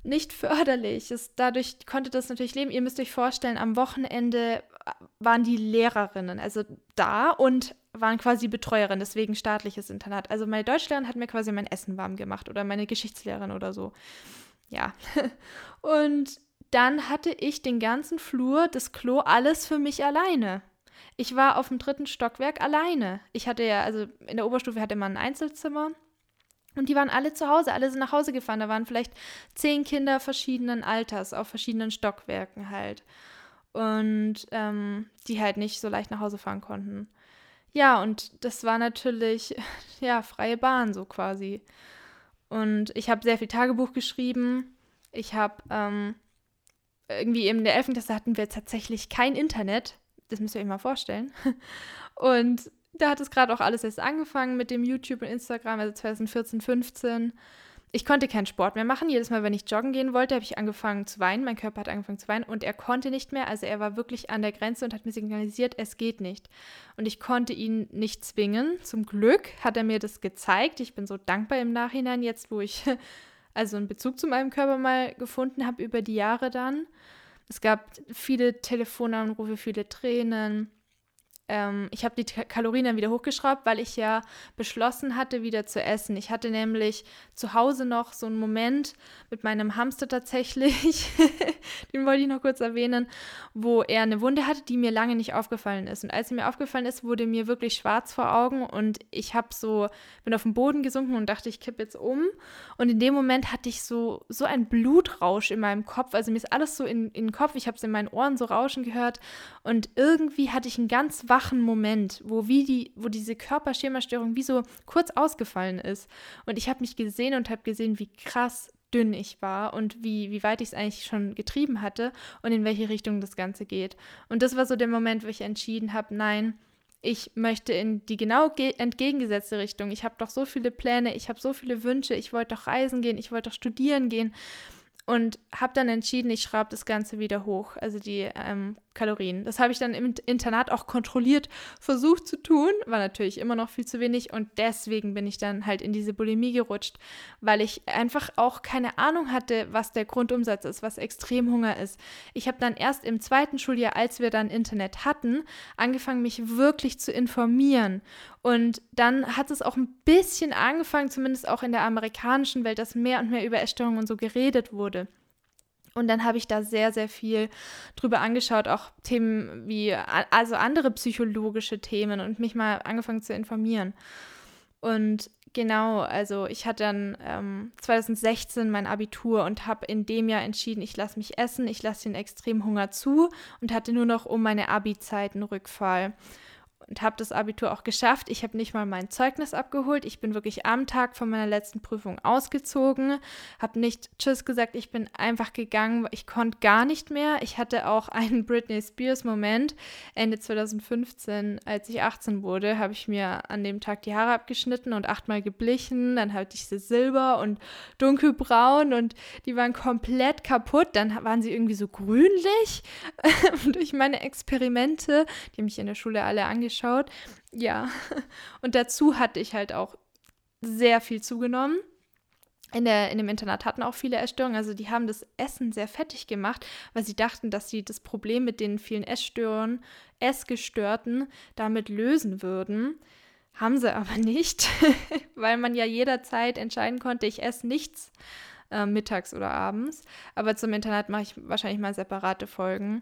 nicht förderlich. Dadurch konnte das natürlich leben. Ihr müsst euch vorstellen, am Wochenende waren die Lehrerinnen also da und waren quasi Betreuerinnen, deswegen staatliches Internat. Also meine Deutschlehrerin hat mir quasi mein Essen warm gemacht oder meine Geschichtslehrerin oder so. Ja. Und dann hatte ich den ganzen Flur, das Klo, alles für mich alleine. Ich war auf dem 3. Stockwerk alleine. Ich hatte ja, also in der Oberstufe hatte man ein Einzelzimmer. Und die waren alle zu Hause, alle sind nach Hause gefahren. Da waren vielleicht 10 Kinder verschiedenen Alters, auf verschiedenen Stockwerken halt. und die halt nicht so leicht nach Hause fahren konnten. Ja, und das war natürlich, ja, freie Bahn so quasi. Und ich habe sehr viel Tagebuch geschrieben. Ich habe irgendwie in der 11. Klasse hatten wir tatsächlich kein Internet. Das müsst ihr euch mal vorstellen. Und da hat es gerade auch alles erst angefangen mit dem YouTube und Instagram, also 2014, 15. Ich konnte keinen Sport mehr machen. Jedes Mal, wenn ich joggen gehen wollte, habe ich angefangen zu weinen. Mein Körper hat angefangen zu weinen und er konnte nicht mehr. Also er war wirklich an der Grenze und hat mir signalisiert, es geht nicht. Und ich konnte ihn nicht zwingen. Zum Glück hat er mir das gezeigt. Ich bin so dankbar im Nachhinein jetzt, wo ich also einen Bezug zu meinem Körper mal gefunden habe über die Jahre dann. Es gab viele Telefonanrufe, viele Tränen. Ich habe die Kalorien dann wieder hochgeschraubt, weil ich ja beschlossen hatte, wieder zu essen. Ich hatte nämlich zu Hause noch so einen Moment mit meinem Hamster tatsächlich, den wollte ich noch kurz erwähnen, wo er eine Wunde hatte, die mir lange nicht aufgefallen ist. Und als sie mir aufgefallen ist, wurde mir wirklich schwarz vor Augen und ich bin auf den Boden gesunken und dachte, ich kippe jetzt um. Und in dem Moment hatte ich so einen Blutrausch in meinem Kopf. Also mir ist alles so in den Kopf, ich habe es in meinen Ohren so rauschen gehört und irgendwie hatte ich einen ganz wachen Moment, wo diese Körperschemastörung wie so kurz ausgefallen ist. Und ich habe mich gesehen und habe gesehen, wie krass dünn ich war und wie weit ich es eigentlich schon getrieben hatte und in welche Richtung das Ganze geht. Und das war so der Moment, wo ich entschieden habe, nein, ich möchte in die genau entgegengesetzte Richtung. Ich habe doch so viele Pläne, ich habe so viele Wünsche, ich wollte doch reisen gehen, ich wollte doch studieren gehen. Und habe dann entschieden, ich schraube das Ganze wieder hoch, also die Kalorien. Das habe ich dann im Internat auch kontrolliert versucht zu tun, war natürlich immer noch viel zu wenig. Und deswegen bin ich dann halt in diese Bulimie gerutscht, weil ich einfach auch keine Ahnung hatte, was der Grundumsatz ist, was Extremhunger ist. Ich habe dann erst im 2. Schuljahr, als wir dann Internet hatten, angefangen, mich wirklich zu informieren. Und dann hat es auch ein bisschen angefangen, zumindest auch in der amerikanischen Welt, dass mehr und mehr über Essstörungen und so geredet wurde. Und dann habe ich da sehr, sehr viel drüber angeschaut, auch Themen wie, also andere psychologische Themen und mich mal angefangen zu informieren. Und genau, also ich hatte dann 2016 mein Abitur und habe in dem Jahr entschieden, ich lasse mich essen, ich lasse den Extremhunger zu und hatte nur noch um meine Abi-Zeit einen Rückfall. Und habe das Abitur auch geschafft. Ich habe nicht mal mein Zeugnis abgeholt. Ich bin wirklich am Tag von meiner letzten Prüfung ausgezogen, habe nicht Tschüss gesagt, ich bin einfach gegangen. Ich konnte gar nicht mehr. Ich hatte auch einen Britney Spears-Moment. Ende 2015, als ich 18 wurde, habe ich mir an dem Tag die Haare abgeschnitten und 8-mal geblichen. Dann hatte ich sie silber und dunkelbraun und die waren komplett kaputt. Dann waren sie irgendwie so grünlich. Und durch meine Experimente, die haben mich in der Schule alle angeschaut, ja, und dazu hatte ich halt auch sehr viel zugenommen. In dem Internat hatten auch viele Essstörungen, also die haben das Essen sehr fettig gemacht, weil sie dachten, dass sie das Problem mit den vielen Essgestörten damit lösen würden. Haben sie aber nicht, weil man ja jederzeit entscheiden konnte, ich esse nichts mittags oder abends, aber zum Internat mache ich wahrscheinlich mal separate Folgen.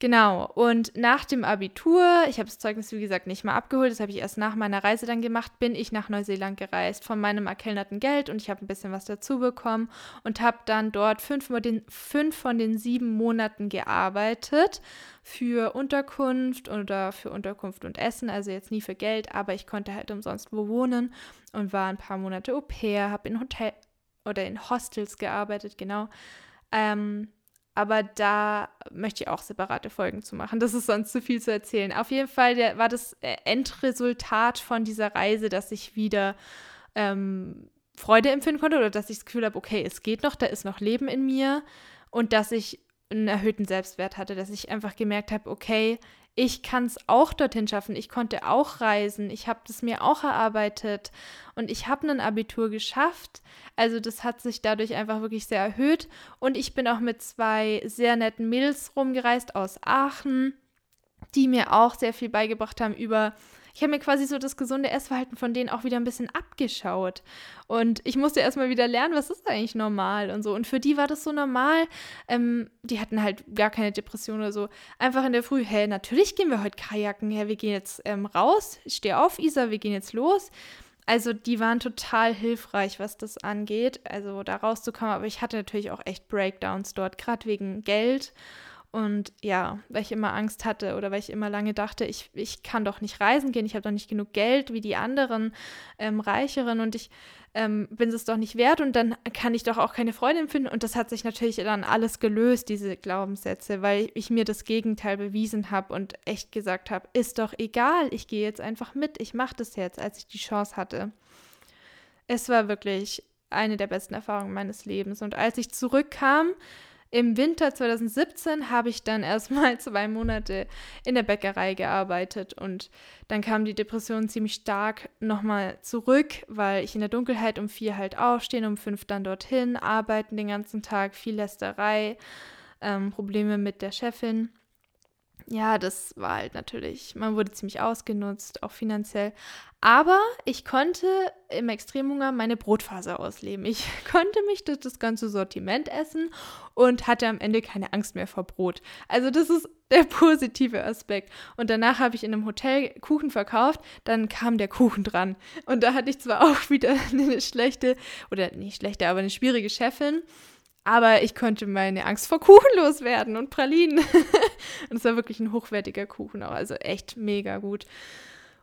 Genau, und nach dem Abitur, ich habe das Zeugnis, wie gesagt, nicht mal abgeholt, das habe ich erst nach meiner Reise dann gemacht, bin ich nach Neuseeland gereist von meinem erkellnerten Geld und ich habe ein bisschen was dazu bekommen und habe dann dort 5 von den 7 Monaten gearbeitet für Unterkunft oder für Unterkunft und Essen, also jetzt nie für Geld, aber ich konnte halt umsonst wo wohnen und war ein paar Monate Au-pair, habe in Hotel oder in Hostels gearbeitet, genau, aber da möchte ich auch separate Folgen zu machen. Das ist sonst zu viel zu erzählen. Auf jeden Fall war das Endresultat von dieser Reise, dass ich wieder Freude empfinden konnte oder dass ich das Gefühl habe, okay, es geht noch, da ist noch Leben in mir und dass ich einen erhöhten Selbstwert hatte, dass ich einfach gemerkt habe, okay, ich kann es auch dorthin schaffen, ich konnte auch reisen, ich habe das mir auch erarbeitet und ich habe ein Abitur geschafft, also das hat sich dadurch einfach wirklich sehr erhöht und ich bin auch mit 2 sehr netten Mädels rumgereist aus Aachen, die mir auch sehr viel beigebracht haben ich habe mir quasi so das gesunde Essverhalten von denen auch wieder ein bisschen abgeschaut. Und ich musste erstmal wieder lernen, was ist eigentlich normal und so. Und für die war das so normal. Die hatten halt gar keine Depression oder so. Einfach in der Früh, hey, natürlich gehen wir heute kajaken, hey, wir gehen jetzt raus. Steh auf, Isa, wir gehen jetzt los. Also die waren total hilfreich, was das angeht, also da rauszukommen. Aber ich hatte natürlich auch echt Breakdowns dort, gerade wegen Geld. Und ja, weil ich immer Angst hatte oder weil ich immer lange dachte, ich kann doch nicht reisen gehen, ich habe doch nicht genug Geld wie die anderen Reicheren und ich bin es doch nicht wert und dann kann ich doch auch keine Freude empfinden. Und das hat sich natürlich dann alles gelöst, diese Glaubenssätze, weil ich mir das Gegenteil bewiesen habe und echt gesagt habe, ist doch egal, ich gehe jetzt einfach mit, ich mache das jetzt, als ich die Chance hatte. Es war wirklich eine der besten Erfahrungen meines Lebens. Und als ich zurückkam, im Winter 2017 habe ich dann erstmal 2 Monate in der Bäckerei gearbeitet und dann kam die Depression ziemlich stark nochmal zurück, weil ich in der Dunkelheit um 4 halt aufstehen, um 5 dann dorthin, arbeiten den ganzen Tag, viel Lästerei, Probleme mit der Chefin. Ja, das war halt natürlich, man wurde ziemlich ausgenutzt, auch finanziell. Aber ich konnte im Extremhunger meine Brotfaser ausleben. Ich konnte mich durch das ganze Sortiment essen und hatte am Ende keine Angst mehr vor Brot. Also das ist der positive Aspekt. Und danach habe ich in einem Hotel Kuchen verkauft, dann kam der Kuchen dran. Und da hatte ich zwar auch wieder eine schlechte, oder nicht schlechte, aber eine schwierige Chefin, aber ich konnte meine Angst vor Kuchen loswerden und Pralinen. Und es war wirklich ein hochwertiger Kuchen auch, also echt mega gut.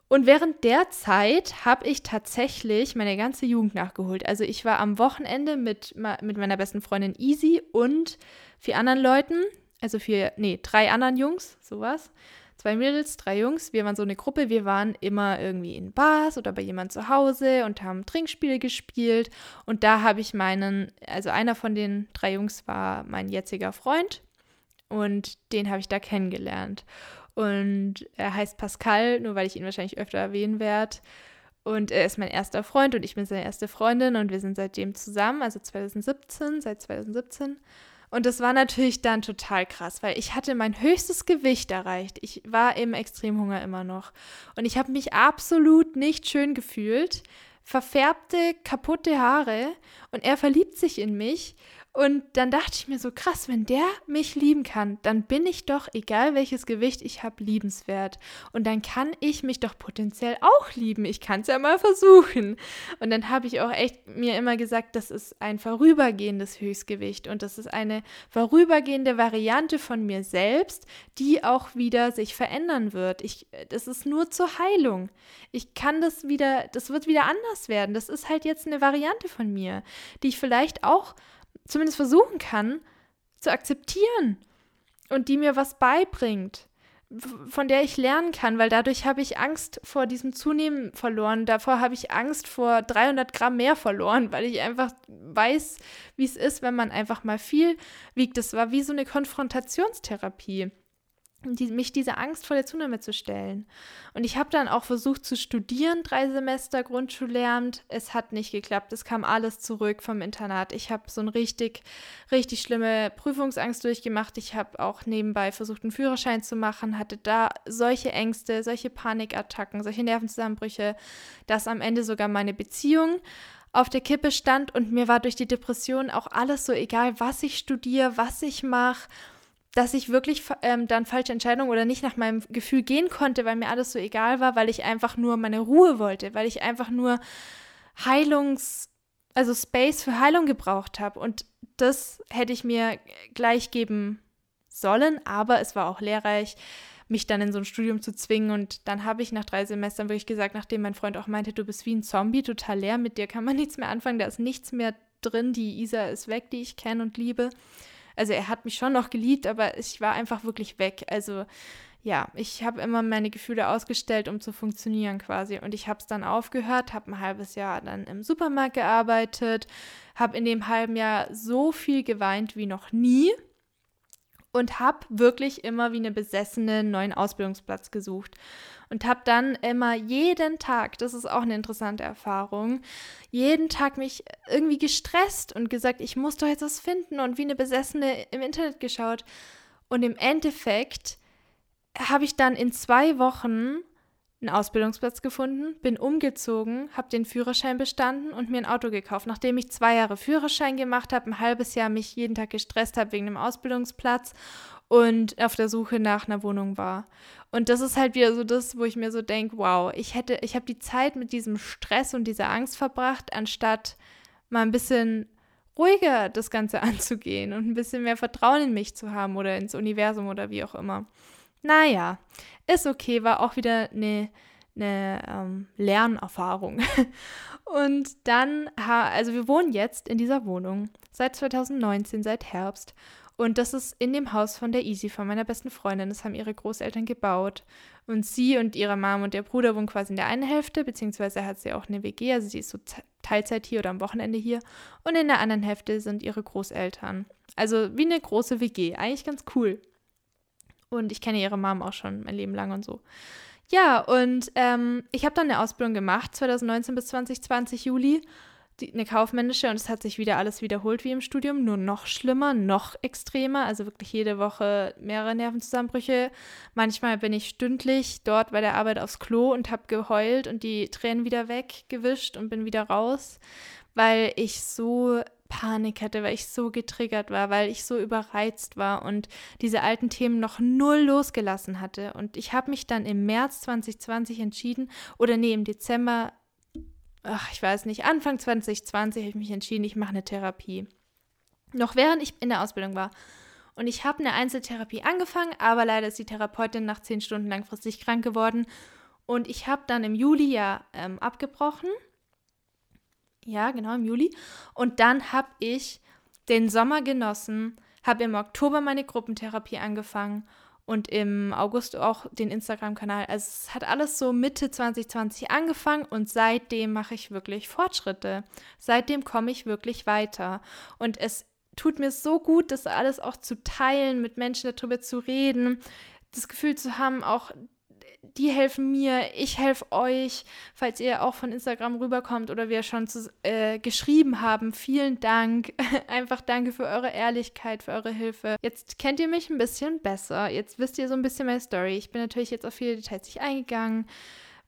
Und während der Zeit habe ich tatsächlich meine ganze Jugend nachgeholt. Also ich war am Wochenende mit meiner besten Freundin Easy und 3 anderen Jungs, sowas. 2 Mädels, 3 Jungs. Wir waren so eine Gruppe, wir waren immer irgendwie in Bars oder bei jemandem zu Hause und haben Trinkspiele gespielt. Und da habe ich einer von den 3 Jungs war mein jetziger Freund und den habe ich da kennengelernt. Und er heißt Pascal, nur weil ich ihn wahrscheinlich öfter erwähnen werde. Und er ist mein erster Freund und ich bin seine erste Freundin und wir sind seitdem zusammen, also seit 2017. Und das war natürlich dann total krass, weil ich hatte mein höchstes Gewicht erreicht. Ich war im Extremhunger immer noch. Und ich habe mich absolut nicht schön gefühlt. Verfärbte, kaputte Haare. Und er verliebt sich in mich. Und dann dachte ich mir so, krass, wenn der mich lieben kann, dann bin ich doch, egal welches Gewicht ich habe, liebenswert. Und dann kann ich mich doch potenziell auch lieben. Ich kann es ja mal versuchen. Und dann habe ich auch echt mir immer gesagt, das ist ein vorübergehendes Höchstgewicht. Und das ist eine vorübergehende Variante von mir selbst, die auch wieder sich verändern wird. Das ist nur zur Heilung. Ich kann das wieder, das wird wieder anders werden. Das ist halt jetzt eine Variante von mir, die ich vielleicht auch zumindest versuchen kann, zu akzeptieren und die mir was beibringt, von der ich lernen kann, weil dadurch habe ich Angst vor diesem Zunehmen verloren, davor habe ich Angst vor 300 Gramm mehr verloren, weil ich einfach weiß, wie es ist, wenn man einfach mal viel wiegt. Das war wie so eine Konfrontationstherapie, mich dieser Angst vor der Zunahme zu stellen. Und ich habe dann auch versucht zu studieren, 3 Semester Grundschullehramt. Es hat nicht geklappt. Es kam alles zurück vom Internat. Ich habe so eine richtig, richtig schlimme Prüfungsangst durchgemacht. Ich habe auch nebenbei versucht, einen Führerschein zu machen, hatte da solche Ängste, solche Panikattacken, solche Nervenzusammenbrüche, dass am Ende sogar meine Beziehung auf der Kippe stand und mir war durch die Depression auch alles so egal, was ich studiere, was ich mache, dass ich wirklich dann falsche Entscheidungen oder nicht nach meinem Gefühl gehen konnte, weil mir alles so egal war, weil ich einfach nur meine Ruhe wollte, weil ich einfach nur Space für Heilung gebraucht habe. Und das hätte ich mir gleich geben sollen, aber es war auch lehrreich, mich dann in so ein Studium zu zwingen. Und dann habe ich nach 3 Semestern wirklich gesagt, nachdem mein Freund auch meinte, du bist wie ein Zombie, total leer, mit dir kann man nichts mehr anfangen, da ist nichts mehr drin, die Isa ist weg, die ich kenne und liebe. Also er hat mich schon noch geliebt, aber ich war einfach wirklich weg. Also ja, ich habe immer meine Gefühle ausgestellt, um zu funktionieren quasi. Und ich habe es dann aufgehört, habe ein halbes Jahr dann im Supermarkt gearbeitet, habe in dem halben Jahr so viel geweint wie noch nie und habe wirklich immer wie eine Besessene einen neuen Ausbildungsplatz gesucht. Und habe dann immer jeden Tag, das ist auch eine interessante Erfahrung, jeden Tag mich irgendwie gestresst und gesagt, ich muss doch jetzt was finden und wie eine Besessene im Internet geschaut. Und im Endeffekt habe ich dann in 2 Wochen einen Ausbildungsplatz gefunden, bin umgezogen, habe den Führerschein bestanden und mir ein Auto gekauft. Nachdem ich 2 Jahre Führerschein gemacht habe, ein halbes Jahr mich jeden Tag gestresst habe wegen dem Ausbildungsplatz und auf der Suche nach einer Wohnung war. Und das ist halt wieder so das, wo ich mir so denke, wow, ich habe die Zeit mit diesem Stress und dieser Angst verbracht, anstatt mal ein bisschen ruhiger das Ganze anzugehen und ein bisschen mehr Vertrauen in mich zu haben oder ins Universum oder wie auch immer. Naja, ist okay, war auch wieder eine Lernerfahrung. Und dann, also wir wohnen jetzt in dieser Wohnung seit 2019, seit Herbst. Und das ist in dem Haus von der Isi, von meiner besten Freundin. Das haben ihre Großeltern gebaut. Und sie und ihre Mom und ihr Bruder wohnen quasi in der einen Hälfte, beziehungsweise hat sie auch eine WG, also sie ist so Teilzeit hier oder am Wochenende hier. Und in der anderen Hälfte sind ihre Großeltern. Also wie eine große WG, eigentlich ganz cool. Und ich kenne ihre Mom auch schon mein Leben lang und so. Ja, und ich habe dann eine Ausbildung gemacht, 2019 bis 2020 Juli, eine kaufmännische, und es hat sich wieder alles wiederholt wie im Studium, nur noch schlimmer, noch extremer, also wirklich jede Woche mehrere Nervenzusammenbrüche. Manchmal bin ich stündlich dort bei der Arbeit aufs Klo und habe geheult und die Tränen wieder weggewischt und bin wieder raus, weil ich so Panik hatte, weil ich so getriggert war, weil ich so überreizt war und diese alten Themen noch null losgelassen hatte. Und ich habe mich dann im März 2020 entschieden, oder nee, im Dezember, Anfang 2020 habe ich mich entschieden, ich mache eine Therapie. Noch während ich in der Ausbildung war. Und ich habe eine Einzeltherapie angefangen, aber leider ist die Therapeutin nach 10 Stunden langfristig krank geworden. Und ich habe dann im Juli abgebrochen. Ja, genau, im Juli. Und dann habe ich den Sommer genossen, habe im Oktober meine Gruppentherapie angefangen und im August auch den Instagram-Kanal. Also es hat alles so Mitte 2020 angefangen und seitdem mache ich wirklich Fortschritte. Seitdem komme ich wirklich weiter. Und es tut mir so gut, das alles auch zu teilen, mit Menschen darüber zu reden, das Gefühl zu haben, auch die helfen mir, ich helfe euch, falls ihr auch von Instagram rüberkommt oder wir schon geschrieben haben. Vielen Dank, einfach danke für eure Ehrlichkeit, für eure Hilfe. Jetzt kennt ihr mich ein bisschen besser, jetzt wisst ihr so ein bisschen meine Story. Ich bin natürlich jetzt auf viele Details nicht eingegangen,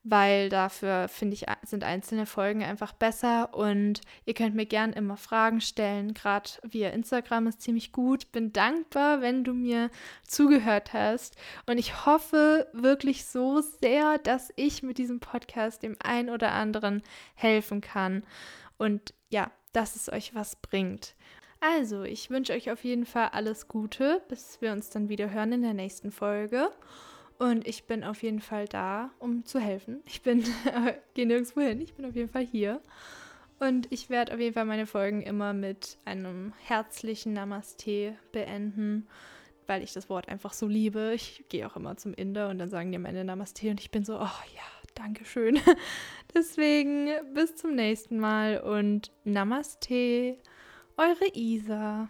weil dafür, finde ich, sind einzelne Folgen einfach besser und ihr könnt mir gern immer Fragen stellen, gerade via Instagram ist ziemlich gut. Bin dankbar, wenn du mir zugehört hast und ich hoffe wirklich so sehr, dass ich mit diesem Podcast dem einen oder anderen helfen kann und ja, dass es euch was bringt. Also, ich wünsche euch auf jeden Fall alles Gute, bis wir uns dann wieder hören in der nächsten Folge. Und ich bin auf jeden Fall da, um zu helfen. Ich gehe nirgendwo hin, ich bin auf jeden Fall hier. Und ich werde auf jeden Fall meine Folgen immer mit einem herzlichen Namaste beenden, weil ich das Wort einfach so liebe. Ich gehe auch immer zum Inder und dann sagen die am Ende Namaste und ich bin so, oh ja, danke schön. Deswegen bis zum nächsten Mal und Namaste, eure Isa.